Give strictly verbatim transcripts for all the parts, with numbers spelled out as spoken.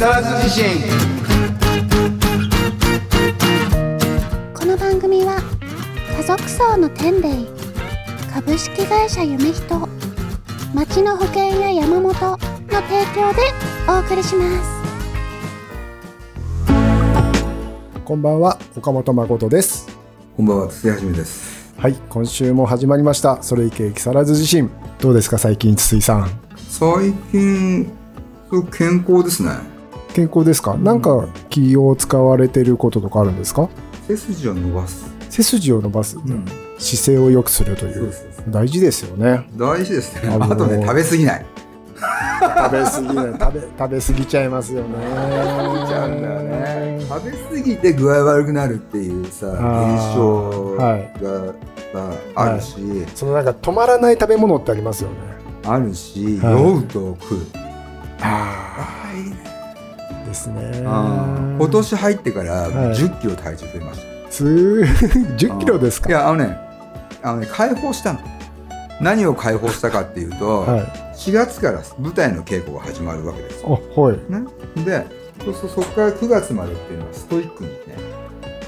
沢津地震。この番組は家族葬の天霊、株式会社夢人、町の保険や山本の提供でお送りします。こんばんは、岡本誠です。こんばんは、筒井はじめです。はい、今週も始まりました。それいけ木更津地震、どうですか最近筒井さん。最近健康ですね。健康ですか。なんか気を使われてることとかあるんですか。背筋を伸ばす。背筋を伸ばす、うん、姿勢を良くするという。そうそうそう、大事ですよね。大事ですね。あとね、食べ過ぎない。食べ過ぎない。食べ、食べ過ぎちゃいますよね。食べ過ぎちゃうんだよね。食べ過ぎて具合悪くなるっていうさ、現象が、はい、あるし、はい、そのなんか止まらない食べ物ってありますよね。あるし、はい、酔うと食う。ああ、いいね。ですね。あ、今年入ってからじゅっキロ体重増えました。はい、すじゅっキロですか。いや、あのね、あのね、解放したの。何を解放したかっていうと、はい、しがつから舞台の稽古が始まるわけですよ。あ、はい、ね、で、そうそう、そこからくがつまでっていうのはストイックにね、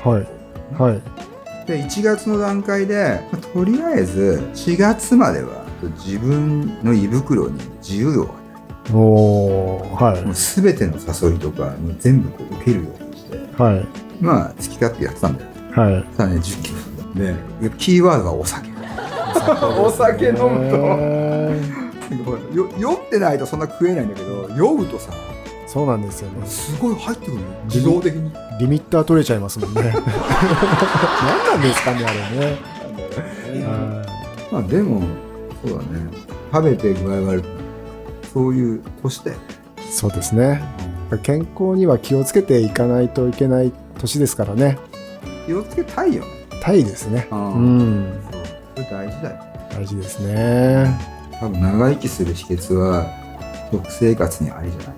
はい、はい、でいちがつの段階で、まあ、とりあえずしがつまでは自分の胃袋に自由度がある。おー、はい、もう全ての誘いとかもう全部こう受けるようにして、はい、まあ好き勝手やってたんだよ。はい、ただね、じゅっキロでキーワードはお酒。お酒飲むと酔ってないとそんな食えないんだけど、酔うとさ、そうなんですよね、すごい入ってくるよ、自動的に。リミッター取れちゃいますもんね。何なんですかね、あれね。まあでもそうだね、食べて具合悪く、そういう年で。そうですね、健康には気をつけていかないといけない年ですからね。気をつけたいよね。たいですね。うん、大事だよ。大事ですね。多分長生きする秘訣は食生活にありじゃないですか。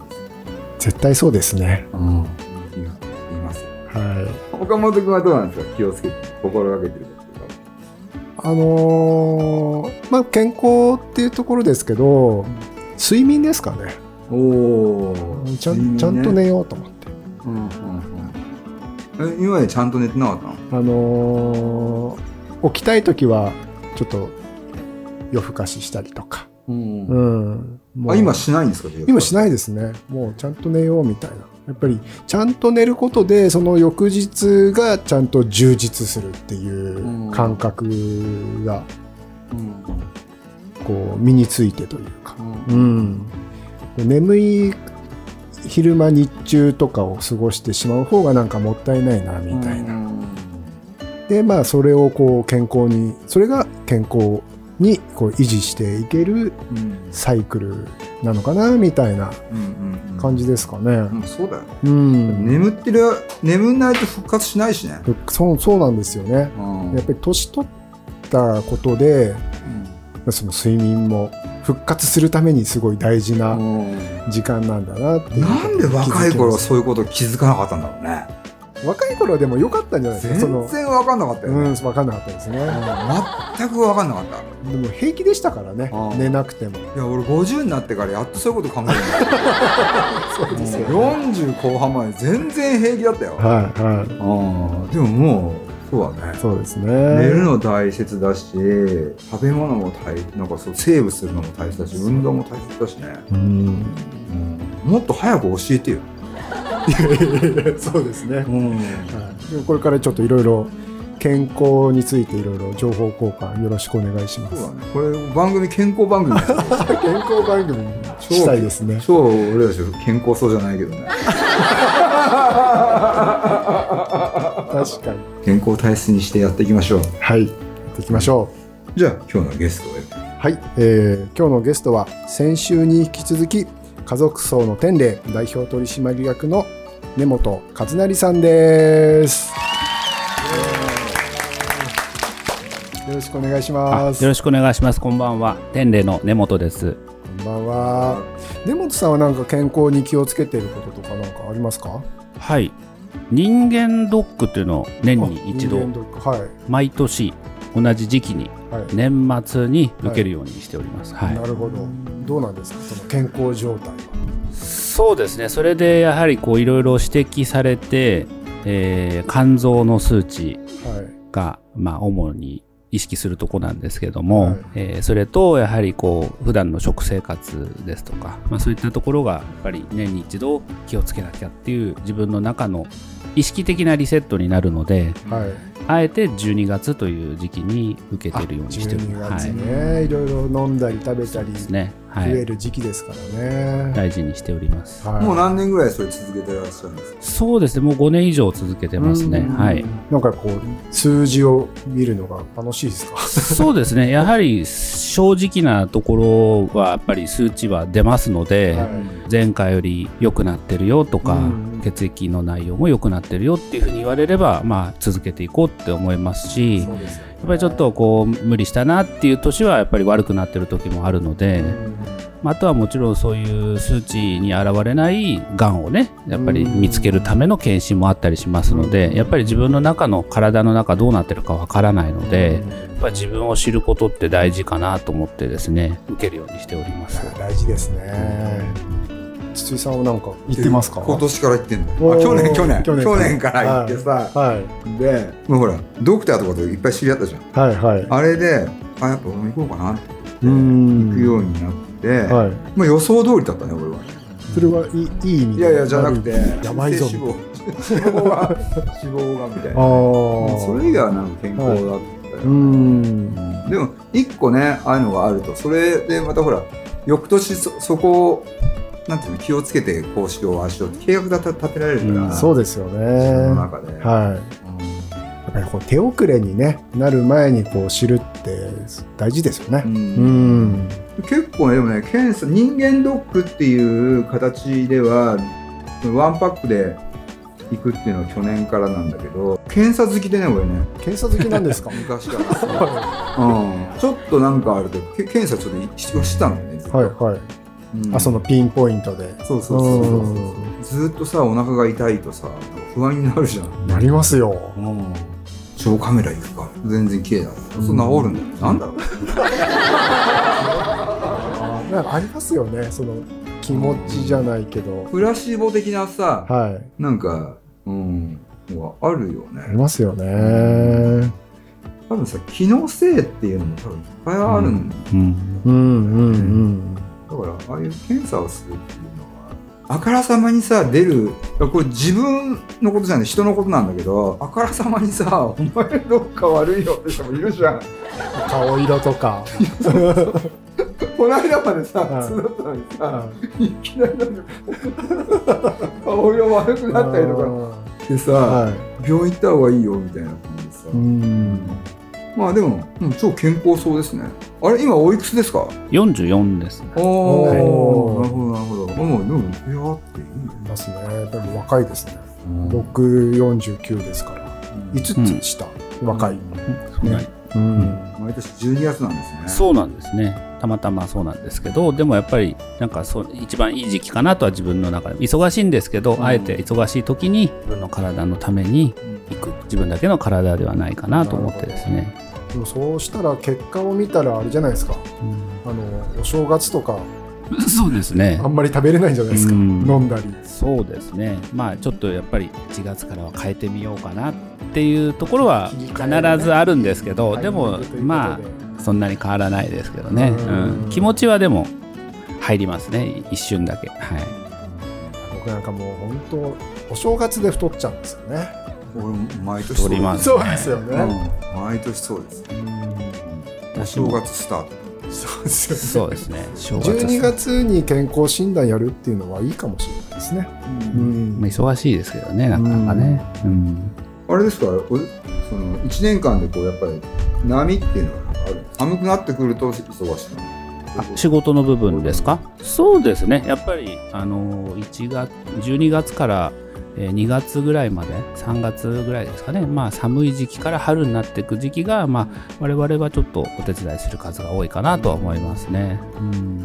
絶対そうですね。うん。言います。はい。岡本君はどうなんですか。気をつけて心がけてることとか。あのー、まあ健康っていうところですけど、うん、睡眠ですかね。おお。ちゃん、睡眠ね。ちゃんと寝ようと思って。うんうんうん。え、今までちゃんと寝てなかったの？あのー、起きたいときはちょっと夜更かししたりとか、うんうん、もうあ、今しないんですか。今しないですね。もうちゃんと寝ようみたいな。やっぱりちゃんと寝ることでその翌日がちゃんと充実するっていう感覚がこう身についてというか、うんうん、眠い昼間日中とかを過ごしてしまう方がなんかもったいないなみたいな、うんで、まあ、それをこう健康に、それが健康にこう維持していけるサイクルなのかなみたいな感じですかね。うんうんうん、そうだよね。うん、眠ってる、眠んないと復活しないしね。そう、そうなんですよね。うん、やっぱり年取ったことで、うん、その睡眠も復活するためにすごい大事な時間なんだなっていう。なんで若い頃はそういうこと気づかなかったんだろうね。若い頃はでも良かったんじゃないですか。全然分かんなかったよね。うん、分かんなかったですね。全く分かんなかった。でも平気でしたからね、寝なくても。いや、俺ごじゅうになってからやっとそういうこと考える。そうですよね。よんじゅうこうはんまで全然平気だったよ。はいはい。あ、でももうそうだね。そうですね。寝るの大切だし、食べ物も大、なんかそうセーブするのも大切だし、運動も大切だしね。うん。うん、もっと早く教えてよ。いやいやいや、そうですね、うんはい、これからちょっといろいろ健康についていろいろ情報交換よろしくお願いします。そうだね、これ番組健康番組健康番組したいですね。超俺たち健康そうじゃないけどね。確かに健康体質にしてやっていきましょう。はい、やっていきましょう。じゃあ今日のゲストは、はい、えー、今日のゲストは先週に引き続き家族葬の天霊代表取締役の根本和成さんです。よろしくお願いします。よろしくお願いします。こんばんは、天霊の根本です。こんばんは。根本さんはなんか健康に気をつけていることとかなんかありますか。はい、人間ドックというのを年に一度、はい、毎年同じ時期に、はい、年末に受けるようにしております。はいはい、なるほど。どうなんですか、その健康状態は。そうですね。それでやはりこういろいろ指摘されて、えー、肝臓の数値が、はい、まあ、主に意識するとこなんですけども、はい、えー、それとやはりこう普段の食生活ですとか、まあ、そういったところがやっぱり年に一度気をつけなきゃっていう自分の中の意識的なリセットになるので、はい、あえてじゅうにがつという時期に受けてるようにしてる。じゅうにがつね、はい、いろいろ飲んだり食べたりですね、はい、増える時期ですからね、大事にしております、はい、もう何年ぐらいそれ続けてらっしゃるんですか？そうですね、もうごねん以上続けてますね、はい、なんかこう数字を見るのが楽しいですか？そうですね、やはり正直なところはやっぱり数値は出ますので、はい、前回より良くなってるよとか、血液の内容も良くなってるよっていうふうに言われれば、まあ、続けていこうって思いますし、そうですね、やっぱりちょっとこう無理したなっていう年はやっぱり悪くなってる時もあるので、あとはもちろんそういう数値に現れないがんをね、やっぱり見つけるための検診もあったりしますので、やっぱり自分の中の体の中どうなってるかわからないので、やっぱり自分を知ることって大事かなと思ってですね、受けるようにしております。大事ですね。筒井さんはなんか行ってますか？今年から行ってんの。去年去年去年から行ってさ、はいはい、でもうほらドクターとかといっぱい知り合ったじゃん、はいはい、あれであやっぱ俺も行こうかなって行くようになって、はい、もう予想通りだったね俺は。それはいい、いい意味で？いやいやじゃなくてやばいぞ脂肪脂肪が脂肪がみたいな、あそれ以外はなんか健康だったよ、はい、うん。でもいっこねああいうのがあるとそれでまたほら翌年 そ, そこをなんていうの気をつけてこうしようああしようって計画が立てられるから、うん、そうですよね。自分の中で、はい、うん、やっぱりこう手遅れに、ね、なる前にこう知るって大事ですよね、うんうん、結構ねでもね検査人間ドックっていう形ではワンパックで行くっていうのは去年からなんだけど、検査好きでね俺ね。検査好きなんですか？昔から、うん、ちょっとなんかあると検査ちょっとしたのね、はいはい、うん、あそのピンポイントでそうそうそうそうそうそうずっとさお腹が痛いとさ不安になるじゃん。なりますよ、うん、超カメラ行くか全然綺麗だ、うん、そう治るんだよ、うん、なんだろうあ, なんかありますよねその気持ちじゃないけどプラシーボ的なさ、はい、なんか、うん、あるよね。ありますよね。多分さ機能性っていうのも多分いっぱいあるんだよね、うんうんうんうんうん。だからああいう検査をするっていうのはあからさまにさ出る、これ自分のことじゃない人のことなんだけど、あからさまにさお前どっか悪いよって人もいるじゃん顔色とかこの間までさ、はい、そうだったのにさ、はい、いきなり顔色悪くなったりとかでさ、はい、病院行った方がいいよみたいな感じでさ、うん、まあでも、うん、超健康そうですね。あれ今おいくつですか？よんじゅうよんですね。お、はい、なるほどなるほど。もうでもいやって言いますね。多分若いですね。うん、僕よんじゅうきゅうですから、いつつ下、うん、若い、うんね、うんうん。毎年じゅうにがつなんですね。そうなんですね。たまたまそうなんですけど、でもやっぱりなんかそう一番いい時期かなとは自分の中で忙しいんですけど、うん、あえて忙しい時に自分の体のために行く、自分だけの体ではないかなと思ってですね。でもそうしたら結果を見たらあれじゃないですか、うん、あのお正月とかそうですね、あんまり食べれないんじゃないですか、うん、飲んだり。そうですね、まあちょっとやっぱりいちがつからは変えてみようかなっていうところは必ずあるんですけど、ね、でもまあそんなに変わらないですけどね、うん、気持ちはでも入りますね一瞬だけ、はい、僕なんかもう本当お正月で太っちゃうんですよね。俺毎年そうですよ ね, ですよね、うん、毎年そうです。お正月スタートそうですね。じゅうにがつに健康診断やるっていうのはいいかもしれないですね、うんうん、忙しいですけどねなかなかね、うんうん、あれですかそのいちねんかんでこうやっぱり波っていうのがある。寒くなってくると忙しいの仕事の部分ですか？そうですね、やっぱりあのいちがつじゅうにがつからにがつぐらいまでさんがつぐらいですかね、まあ、寒い時期から春になっていく時期が、まあ、我々はちょっとお手伝いする数が多いかなとは思いますね、うん。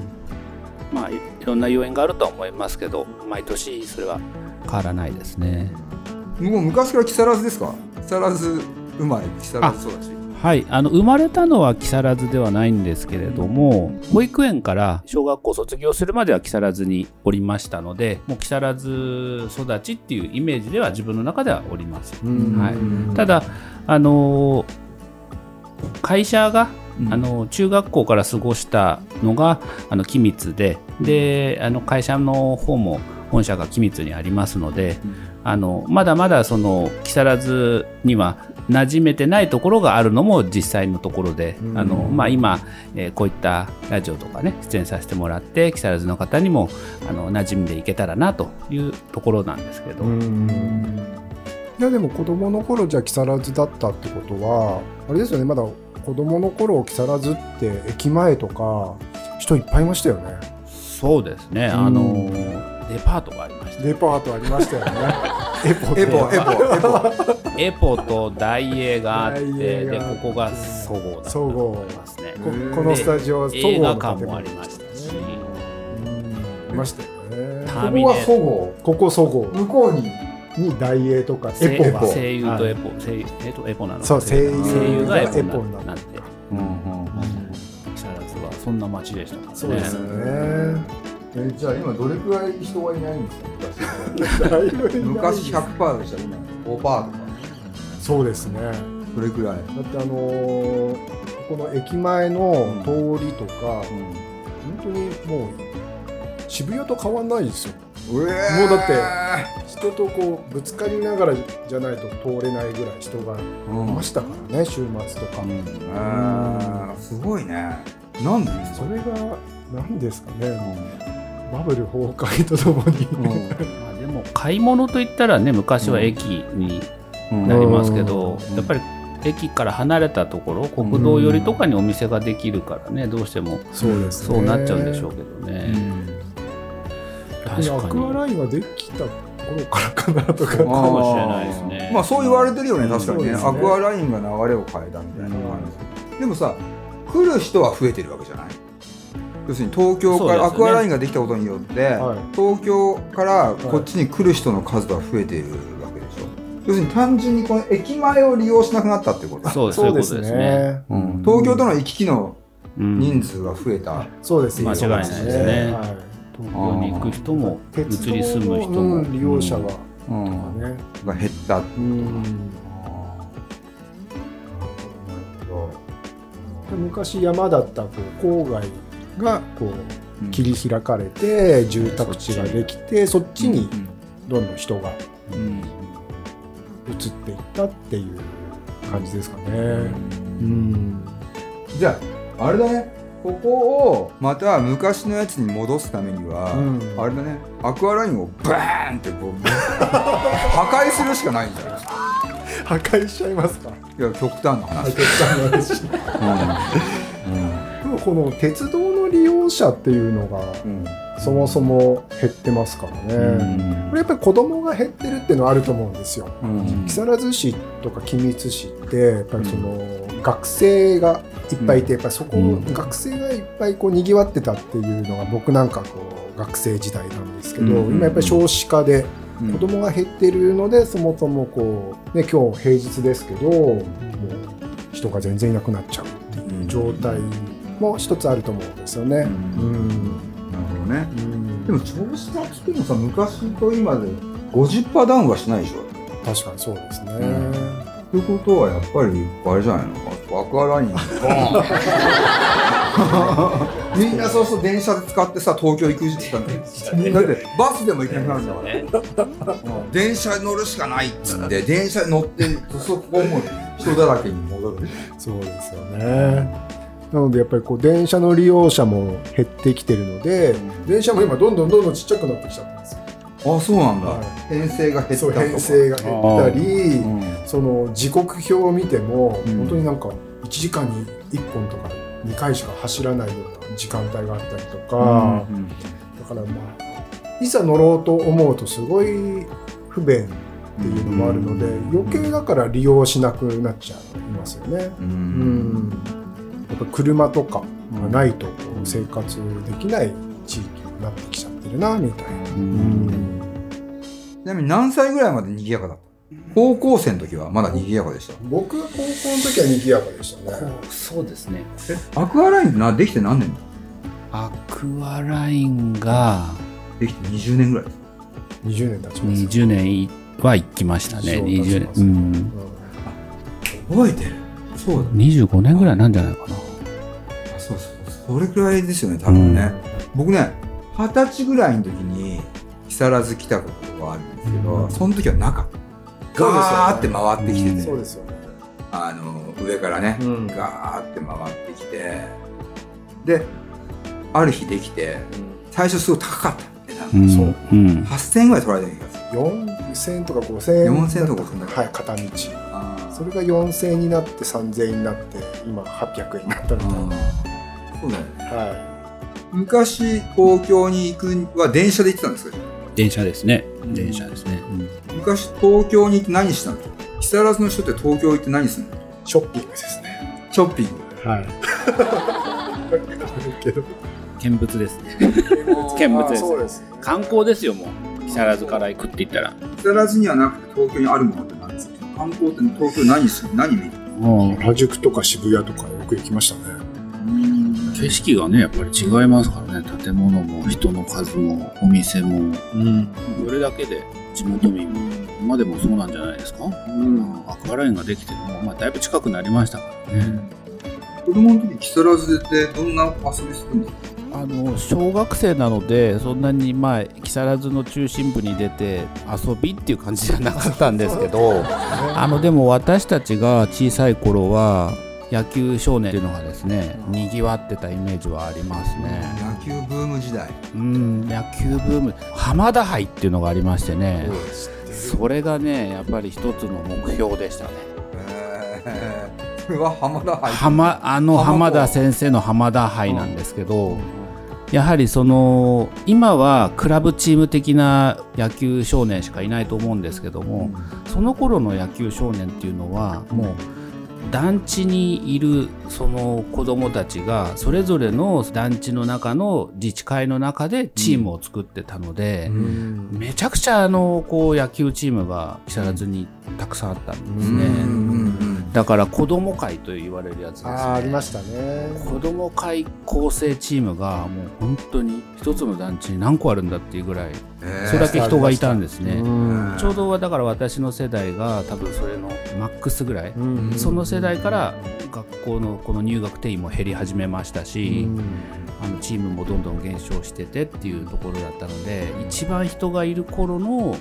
まあ、いろんな要因があるとは思いますけど毎年それは変わらないですね。もう昔から木更津ですか？木更津生まれ木更津育ち。はい、あの生まれたのは木更津ではないんですけれども、保育園から小学校卒業するまでは木更津におりましたので、もう木更津育ちっていうイメージでは自分の中ではおります、はい、ただあの会社があの中学校から過ごしたのがあの君津で、であの会社の方も本社が君津にありますので、あのまだまだその木更津には馴染めてないところがあるのも実際のところで、あの、まあ、今、えー、こういったラジオとかね出演させてもらって木更津の方にもあの馴染んでいけたらなというところなんですけど、うんいやでも子どもの頃じゃ木更津だったってことはあれですよね、まだ子どもの頃木更津って駅前とか人いっぱいいましたよね。そうですね、あのデパートがありました、デパートありましたよねエポエポエポとダイエーがあって、でここが総合だったと思いますね。このスタジオは映画館もありましたし、いましたよね。ここは総合、ここ総合、向こうににダイエーとかエポが、声優とエポ、声優とエポなの、そう声優がエポになって、うんうんうん、木更津はそんな街でしたからね。そうですね。えじゃあ今どれくらい人はいないんですか昔昔 ひゃくパーセント でした、今 ごパーセント とか。そうですね、それくらいだってあのー、この駅前の通りとか、うん、本当にもう渋谷と変わんないですよ、えー、もうだって人とこうぶつかりながらじゃないと通れないぐらい人がいましたからね、うん、週末とか、うんうん、あすごいね。なんでそれがなんですかね、うんバブル崩壊とともに、うん、まあでも買い物といったらね昔は駅になりますけど、うんうん、やっぱり駅から離れたところ国道寄りとかにお店ができるからね、どうしてもそうなっちゃうんでしょうけどね、うん、確かにアクアラインができた頃からかなとかかもしれないですね。まあそう言われてるよね、確かにね、うん、アクアラインが流れを変えたみたいな感じ、うん、でもさ来る人は増えてるわけじゃない。要するに東京から、ね、アクアラインができたことによって、はい、東京からこっちに来る人の数は増えているわけでしょ、はい、要するに単純にこの駅前を利用しなくなったってこと。そうですね、うん、東京との行き来の人数が増えた、うん、そうです、間違いないですね、はい、東京に行く人も移り住む人も、うん、利用者が、うんうん、とかねが減ったってこと、うんうん、昔山だったこう郊外がこう切り開かれて住宅地ができて、そっちにどんどん人が移っていったっていう感じですかね、うん、じゃああれだね、ここをまた昔のやつに戻すためには、うん、あれだね、アクアラインをバーンってこう破壊するしかないんじゃないですか。破壊しちゃいますか。いや極端な話、極端な話うん、うん、でもこの鉄道利用者っていうのが、うん、そもそも減ってますからね、うん、これやっぱり子供が減ってるっていうのはあると思うんですよ、うん、木更津市とか君津市ってやっぱりその、うん、学生がいっぱいいて、やっぱそこ、うん、学生がいっぱいこうにぎわってたっていうのが僕なんかこう学生時代なんですけど、うん、今やっぱり少子化で子供が減ってるので、そもそもこう、ね、今日平日ですけど、もう人が全然いなくなっちゃうっていう状態、うんも一つあると思うんですよね。うんうん、なるほどね。うん、でも調子が来てもさ、昔と今で ごじゅっパーセント ダウンはしないでしょ。確かにそうですね。ということはやっぱりあれじゃないのか、アクアラインドンみんなそうそう電車で使ってさ東京行く時期だね。だってバスでも行けなくなるんだから、うん、電車に乗るしかないっつって電車に乗ってそこも人だらけに戻る。そうですよね。なのでやっぱりこう電車の利用者も減ってきてるので、うん、電車も今どんどんどんどんちっちゃくなってきちゃったんですよ。ああそうなんだ、はい、編成が減ったとか編成が減ったり、うん、その時刻表を見ても、うん、本当になんかいちじかんにいっぽんとかにかいしか走らないような時間帯があったりとか、うんうん、だからまあいざ乗ろうと思うとすごい不便っていうのもあるので、うん、余計だから利用しなくなっちゃいますよね、うんうんやっぱ車とかがないと生活できない地域になってきちゃってるなみたいな、うん、ちなみに何歳ぐらいまで賑やかだった？高校生の時はまだ賑やかでした。僕高校の時は賑やかでしたね。そうですね。えアクアラインなできて何年だ。アクアラインができてにじゅうねんぐらいです。にじゅうねん経ちます。にじゅうねんは行きましたね。にじゅうねん、うん、覚えてる。そうだ、にじゅうごねんぐらいなんじゃないかな。あ、そうそう、それくらいですよね多分ね、うん、僕ね二十歳ぐらいの時に木更津来たことがあるんですけど、うん、その時はなかった。ガーって回ってきてね、そうですよね、あの上からね、うん、ガーって回ってきて、である日できて、最初すごい高かったね、なんか、うん、そう、うん、はっせんえんぐらい取られた気がする。よんせんえんとかごせんえん、よんせんえんとかごせんえんだから、はい、片道。あ、それがよんせんえんになってさんぜんえんになって今はっぴゃくえんになったみたいな。そうだよね、はい、昔東京に行くは電車で行ってたんですか。電車ですね、うん、電車ですね、うん、昔東京に行って何したの。木更津の人って東京行って何するの。ショッピングですね。ショッピング、はい見物ですね。見物です、そうですね、観光ですよ。もう木更津から行くって言ったら木更津にはなくて東京にあるものって何ですか。観光って東京何する、何見る。あ、原宿とか渋谷とかよく行きましたね。景色がねやっぱり違いますからね、建物も人の数もお店も、うん、それだけで地元民も今でもそうなんじゃないですか、うん、アクアラインができても、まあ、だいぶ近くなりましたからね。子供の時木更津でどんな遊びするんですか。あの小学生なのでそんなに、まあ、木更津の中心部に出て遊びっていう感じじゃなかったんですけどあのでも私たちが小さい頃は野球少年というのがですね、にぎわってたイメージはありますね。野球ブーム時代。うん、野球ブーム。浜田杯っていうのがありましてね、それがね、やっぱり一つの目標でしたね。えー、それは浜田杯。浜、あの浜田先生の浜田杯なんですけど、うん、やはりその今はクラブチーム的な野球少年しかいないと思うんですけども、うん、その頃の野球少年っていうのはもう、うん団地にいるその子どもたちがそれぞれの団地の中の自治会の中でチームを作ってたので、うん、めちゃくちゃあのこう野球チームが木更津にたくさんあったんですね、うん、だから子ども会と言われるやつですね。 あ, ありましたね。子ども会構成チームがもう本当に一つの団地に何個あるんだっていうぐらい、えー、それだけ人がいたんですね、うん、ちょうどはだから私の世代が多分それのマックスぐらい、うん、その世代から学校のこの入学定員も減り始めましたし、うん、あのチームもどんどん減少しててっていうところだったので一番人がいる頃の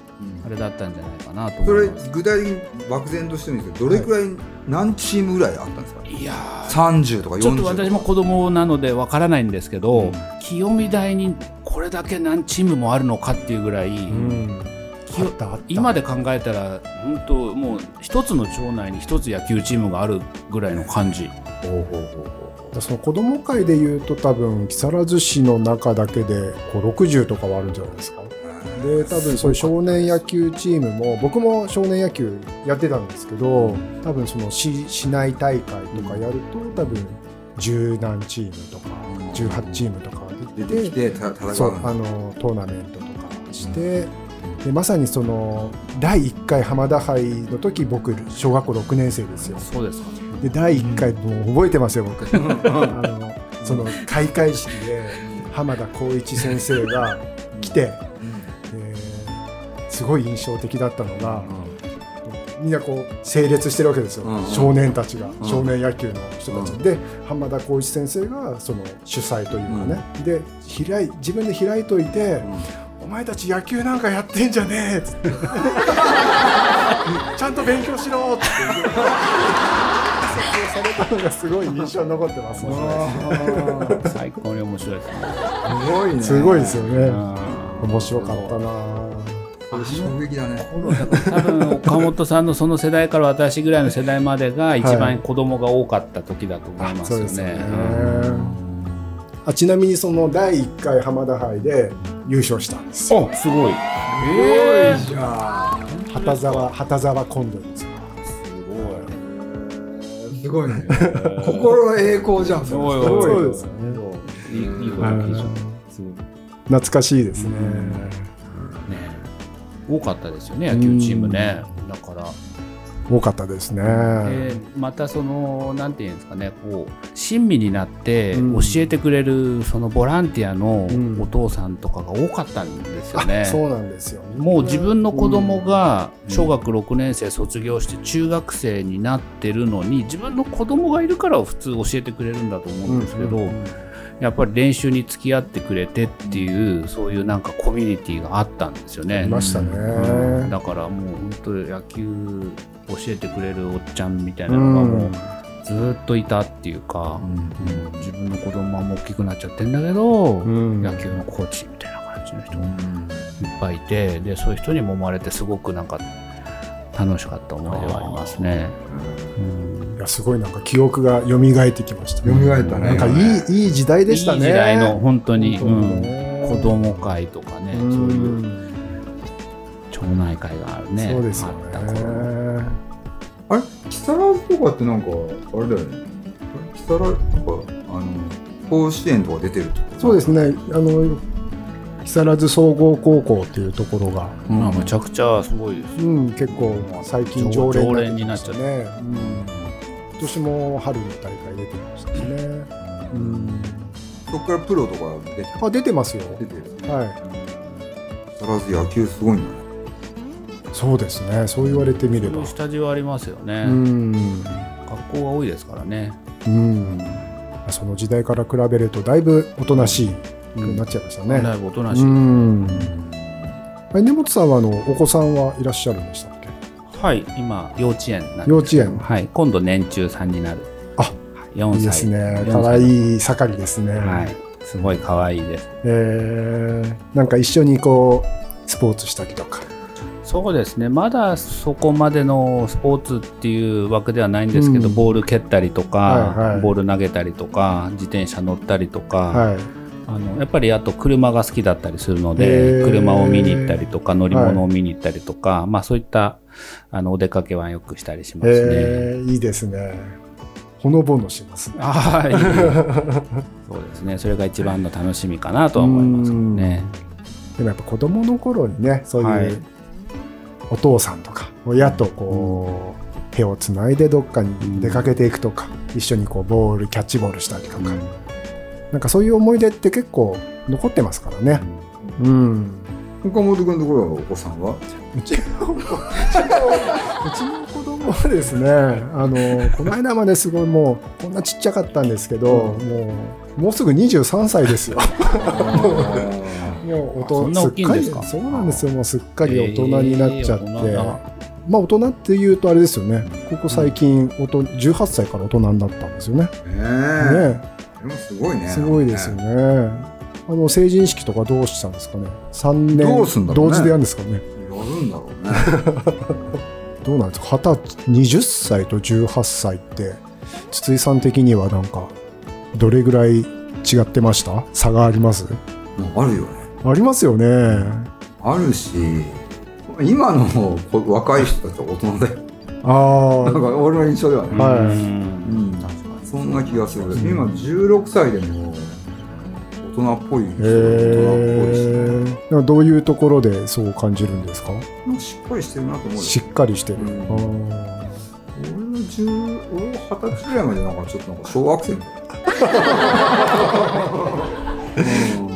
あれだったんじゃないかなと思います。それ具体的に漠然としてるんですけどどれくらい、はい、何チームぐらいあったんですか。いやさんじゅうとかよんじゅうとかちょっと私も子供なのでわからないんですけど、うん、清見台にこれだけ何チームもあるのかっていうぐらい、うん、今で考えたら本当もう一つの町内に一つ野球チームがあるぐらいの感じ、うん、ほうほうほうほう。その子ども会でいうと多分木更津市の中だけでろくじゅうとかはあるんじゃないですか。で多分そういう少年野球チームも僕も少年野球やってたんですけど多分その 市, 市内大会とかやると多分じゅう何チームとかじゅうはちチームとか出てきてそうあのトーナメントとかして、うん、でまさにそのだいいっかい浜田杯の時僕小学校ろくねん生ですよ。そうですか。でだいいっかい、うん、もう覚えてますよ僕あのその開会式で浜田浩一先生が来てすごい印象的だったのが、うん、みんなこう整列してるわけですよ、うん、少年たちが、うん、少年野球の人たち、うん、で浜田浩一先生がその主催というかね、うん、で開い自分で開いといて、うん、お前たち野球なんかやってんじゃねえっつってちゃんと勉強しろってされたのがすごい印象に残ってますね。最高に面白いですね。すごいね。すごいですよね。面白かったな。衝撃だね。多分岡本さんのその世代から私ぐらいの世代までが一番子供が多かった時だと思いますよね。はい、あ、そうですね。あ、ちなみにそのだいいっかい浜田杯で優勝したんですよ。あ、すごい。えー、すごいじゃあ。旗沢旗沢コンドルですよ。すごい。すごいね。心栄光じゃん。すごい。そうですね。いいいいこと聞いちゃう。すごい。懐かしいですね。多かったですよね、野球チームね。だから多かったですね。でまたそのなんていうんですかね、こう親身になって教えてくれるそのボランティアのお父さんとかが多かったんですよね。うん、そうなんですよ、ね。もう自分の子供が小学ろくねん生卒業して中学生になってるのに、自分の子供がいるから普通教えてくれるんだと思うんですけど、うんうんうん、やっぱり練習に付き合ってくれてっていう、そういうなんかコミュニティがあったんですよね。いましたね、うん、だからもう本当に野球教えてくれるおっちゃんみたいなのがもうずっといたっていうか、うんうん、自分の子供はもう大きくなっちゃってんだけど、うん、野球のコーチみたいな感じの人がいっぱいいて、でそういう人に揉まれてすごくなんか楽しかった思い出はありますね。うん、いやすごいなんか記憶が蘇ってきました。蘇ったね。なんかいい、いい時代でしたね。いい時代の本当に、本当にね、うん、子供会とかね、うん、そういう町内会があるね。そうですよね。あった頃。あれ木更津とかってなんかあれだよね。木更津とかあの甲子園とか出てるとか。そうですね。あの木更津総合高校というところが、うん、まあ、むちゃくちゃすごいです、うん、結構最近常連になっちゃって、ね、うん、今年も春の大会出てましたね、うんうん、そこからプロとか出てる？あ、出てますよ、出てる、ね、はい、木更津野球すごいんだね。そうですね、そう言われてみれば下地はありますよね、うん、学校が多いですからね、うん、その時代から比べるとだいぶおとなしい、うんなっちゃいましたね。だいぶおとなしい。うん。根本さんはあのお子さんはいらっしゃるんでしたっけ？はい、今幼稚園なんです。幼稚園。はい。今度年中さんになる。あ、よんさい。いいですね。可愛い盛りですね。はい。すごい可愛いです。えー、なんか一緒にこうスポーツしたりとか。そうですね、まだそこまでのスポーツっていうわけではないんですけど、うん、ボール蹴ったりとか、はいはい、ボール投げたりとか、自転車乗ったりとか。はい、あのやっぱりあと車が好きだったりするので、車を見に行ったりとか乗り物を見に行ったりとか、はい、まあ、そういったあのお出かけはよくしたりしますね。いいですね。ほのぼのしますね。あ、いいそうですね、それが一番の楽しみかなとは思いますけどね。でもやっぱ子どもの頃にね、そういうお父さんとか親とこう手をつないでどっかに出かけていくとか、一緒にこうボールキャッチボールしたりとか、なんかそういう思い出って結構残ってますからね。うん。岡本君のところのお子さんは？うちの、うちの子供はですね、あのこの間まですごいもうこんなちっちゃかったんですけど、うん、もうもうすぐにじゅうさんさいですよ。もう大人、そんな大きいんですか？そうなんですよ。もうすっかり大人になっちゃって、えー、まあ、大人っていうとあれですよね。ここ最近、うん、じゅうはっさいから大人になったんですよね。えー、ね。でもすごいね。すごいですよね。あの成人式とかどうしたんですかね。さんねんどうすんだろう、ね、同時でやるんですかね。やるんだろうね。どうなんですか。はたち、はたち、はたちとじゅうはっさいって筒井さん的にはなんかどれぐらい違ってました？差があります？あるよね。ありますよね。あるし、今の若い人たちは大人だよ。ああ。なんか俺の印象ではね。はい。うん。そんな気がする。今じゅうろくさいでも大人っぽいですね。大人っぽいしね。なんかどういうところでそう感じるんですか？しっかりしてるなと思うよ。しっかりしてる。うん、あ、俺のじゅう、俺はたちぐらいまでなんかちょっとなんか小学生みたいな。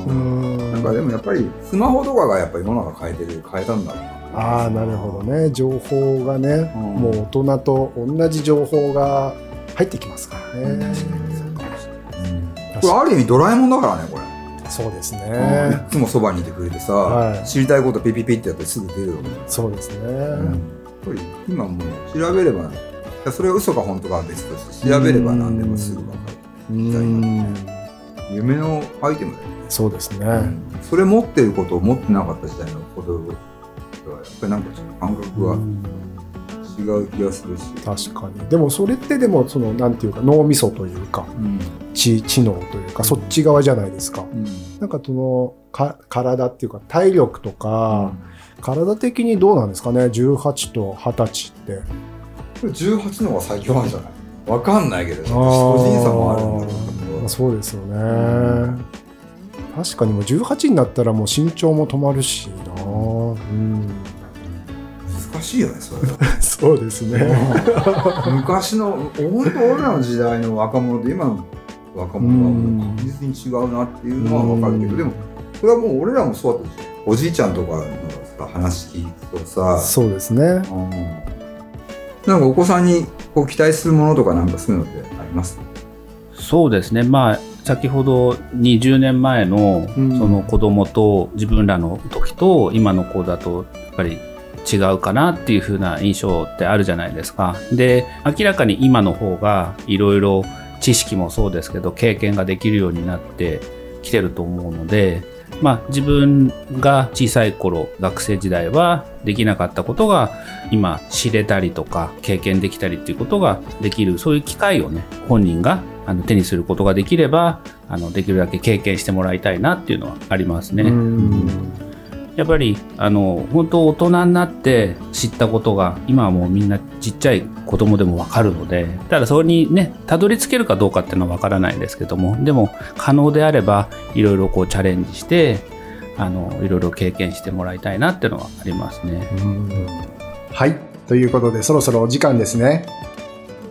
なんかでもやっぱりスマホとかがやっぱり世の中変えてる、変えたんだろうな。ああ、なるほどね。情報がね、うん、もう大人と同じ情報が入ってきますからね。確かにそうかもしれない、うん、これある意味ドラえもんだからね、これ。そうですね。いつもそばにいてくれてさ、はい、知りたいことピピピってやってすぐ出るよね。そうですね、うん、今もう調べれば、それは嘘か本当かは別として、調べれば何でもすぐ分かるみたいな、ね、夢のアイテムだよね。そうですね、うん、それ持ってることを持ってなかった時代のことはやっぱりなんかちょっと感覚が、うん、違う気がするし。確かに。でもそれってでもそのなんていうか脳みそというか、うん、知, 知能というかそっち側じゃないですか。うん、なんかそのか体っていうか体力とか、うん、体的にどうなんですかね。じゅうはちとはたちって。これじゅうはちの方が最強なんじゃない？わかんないけど、個人差もあるんだけど。そうですよね。うん、確かにもうじゅうはちになったらもう身長も止まるしな。うん。しいよねそれは。そうですね、うん、昔の俺らの時代の若者と今の若者はもう確実に違うなっていうのは分かるけど、でもこれはもう俺らもそうだったし、おじいちゃんとかのさ話聞くとさ、そうですね、うん、なんかお子さんにこう期待するものとかなんかするのってありますか？そうですね、まあ先ほどにじゅうねんまえのその子供と自分らの時と今の子だとやっぱり違うかなっていう風な印象ってあるじゃないですか。で、明らかに今の方がいろいろ知識もそうですけど経験ができるようになってきてると思うので、まあ自分が小さい頃学生時代はできなかったことが今知れたりとか経験できたりっていうことができる、そういう機会をね本人があの手にすることができればあのできるだけ経験してもらいたいなっていうのはありますね。うん、やっぱりあの本当大人になって知ったことが今はもうみんなちっちゃい子供でも分かるので、ただそれにねたどり着けるかどうかっていうのは分からないんですけども、でも可能であればいろいろこうチャレンジしてあのいろいろ経験してもらいたいなっていうのはありますね。うん、はい、ということでそろそろお時間ですね。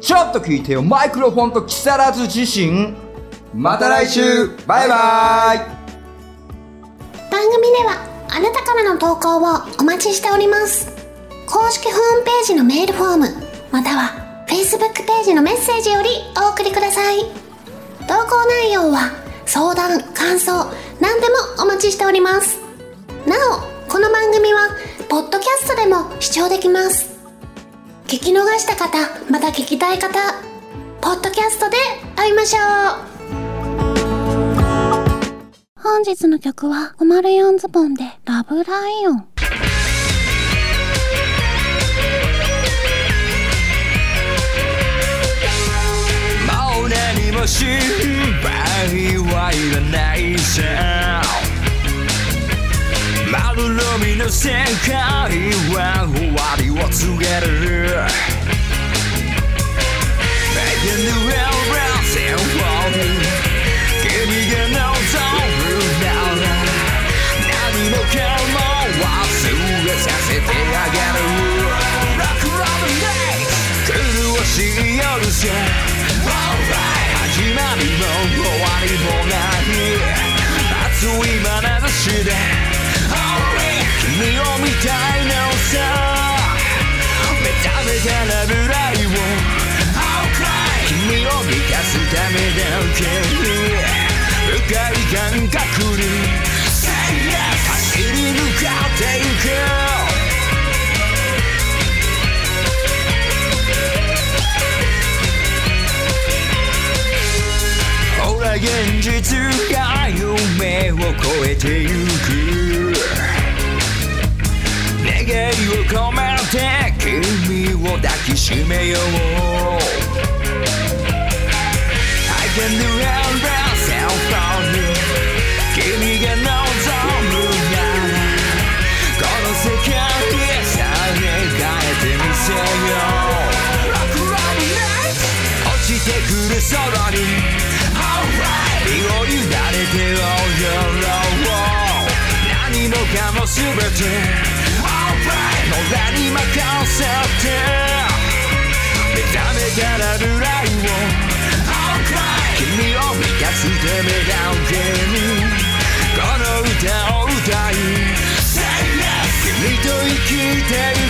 ちょっと聞いてよマイクロフォンと木更津自身、また来週バイバイ。番組ではあなたからの投稿をお待ちしております。公式ホームページのメールフォームまたは Facebook ページのメッセージよりお送りください。投稿内容は相談感想何でもお待ちしております。なおこの番組はポッドキャストでも視聴できます。聞き逃した方、また聞きたい方、ポッドキャストで会いましょう。本日の曲はごまるよんズボンでラブライオン。もう何も心配はいらないさ、丸のみの世界は終わりを告げる。 Back in the world, round and round 君が望むなら何もかも忘れさせてあげる。 Rock, rock, rock 狂わしい夜さ Alright 始まりも終わりもない熱い眼差しで君を見たいのさ、目覚めたラブライオン 君を満たすためだけに深い感覚に Say yes 走り抜かっていく。ほら現実が夢を超えてゆく。願いを込めて君を抱きしめよう。 I can do everything for you 君が望むならこの世界さえ変えてみせよう。 Rock, rock, night 落ちてくる空に Alright 身を委ねて All your love 何もかも全て野田に任せて目覚めたラブライオン Alright 君を満たすためだけにこの歌を歌い Say yes 君と生きている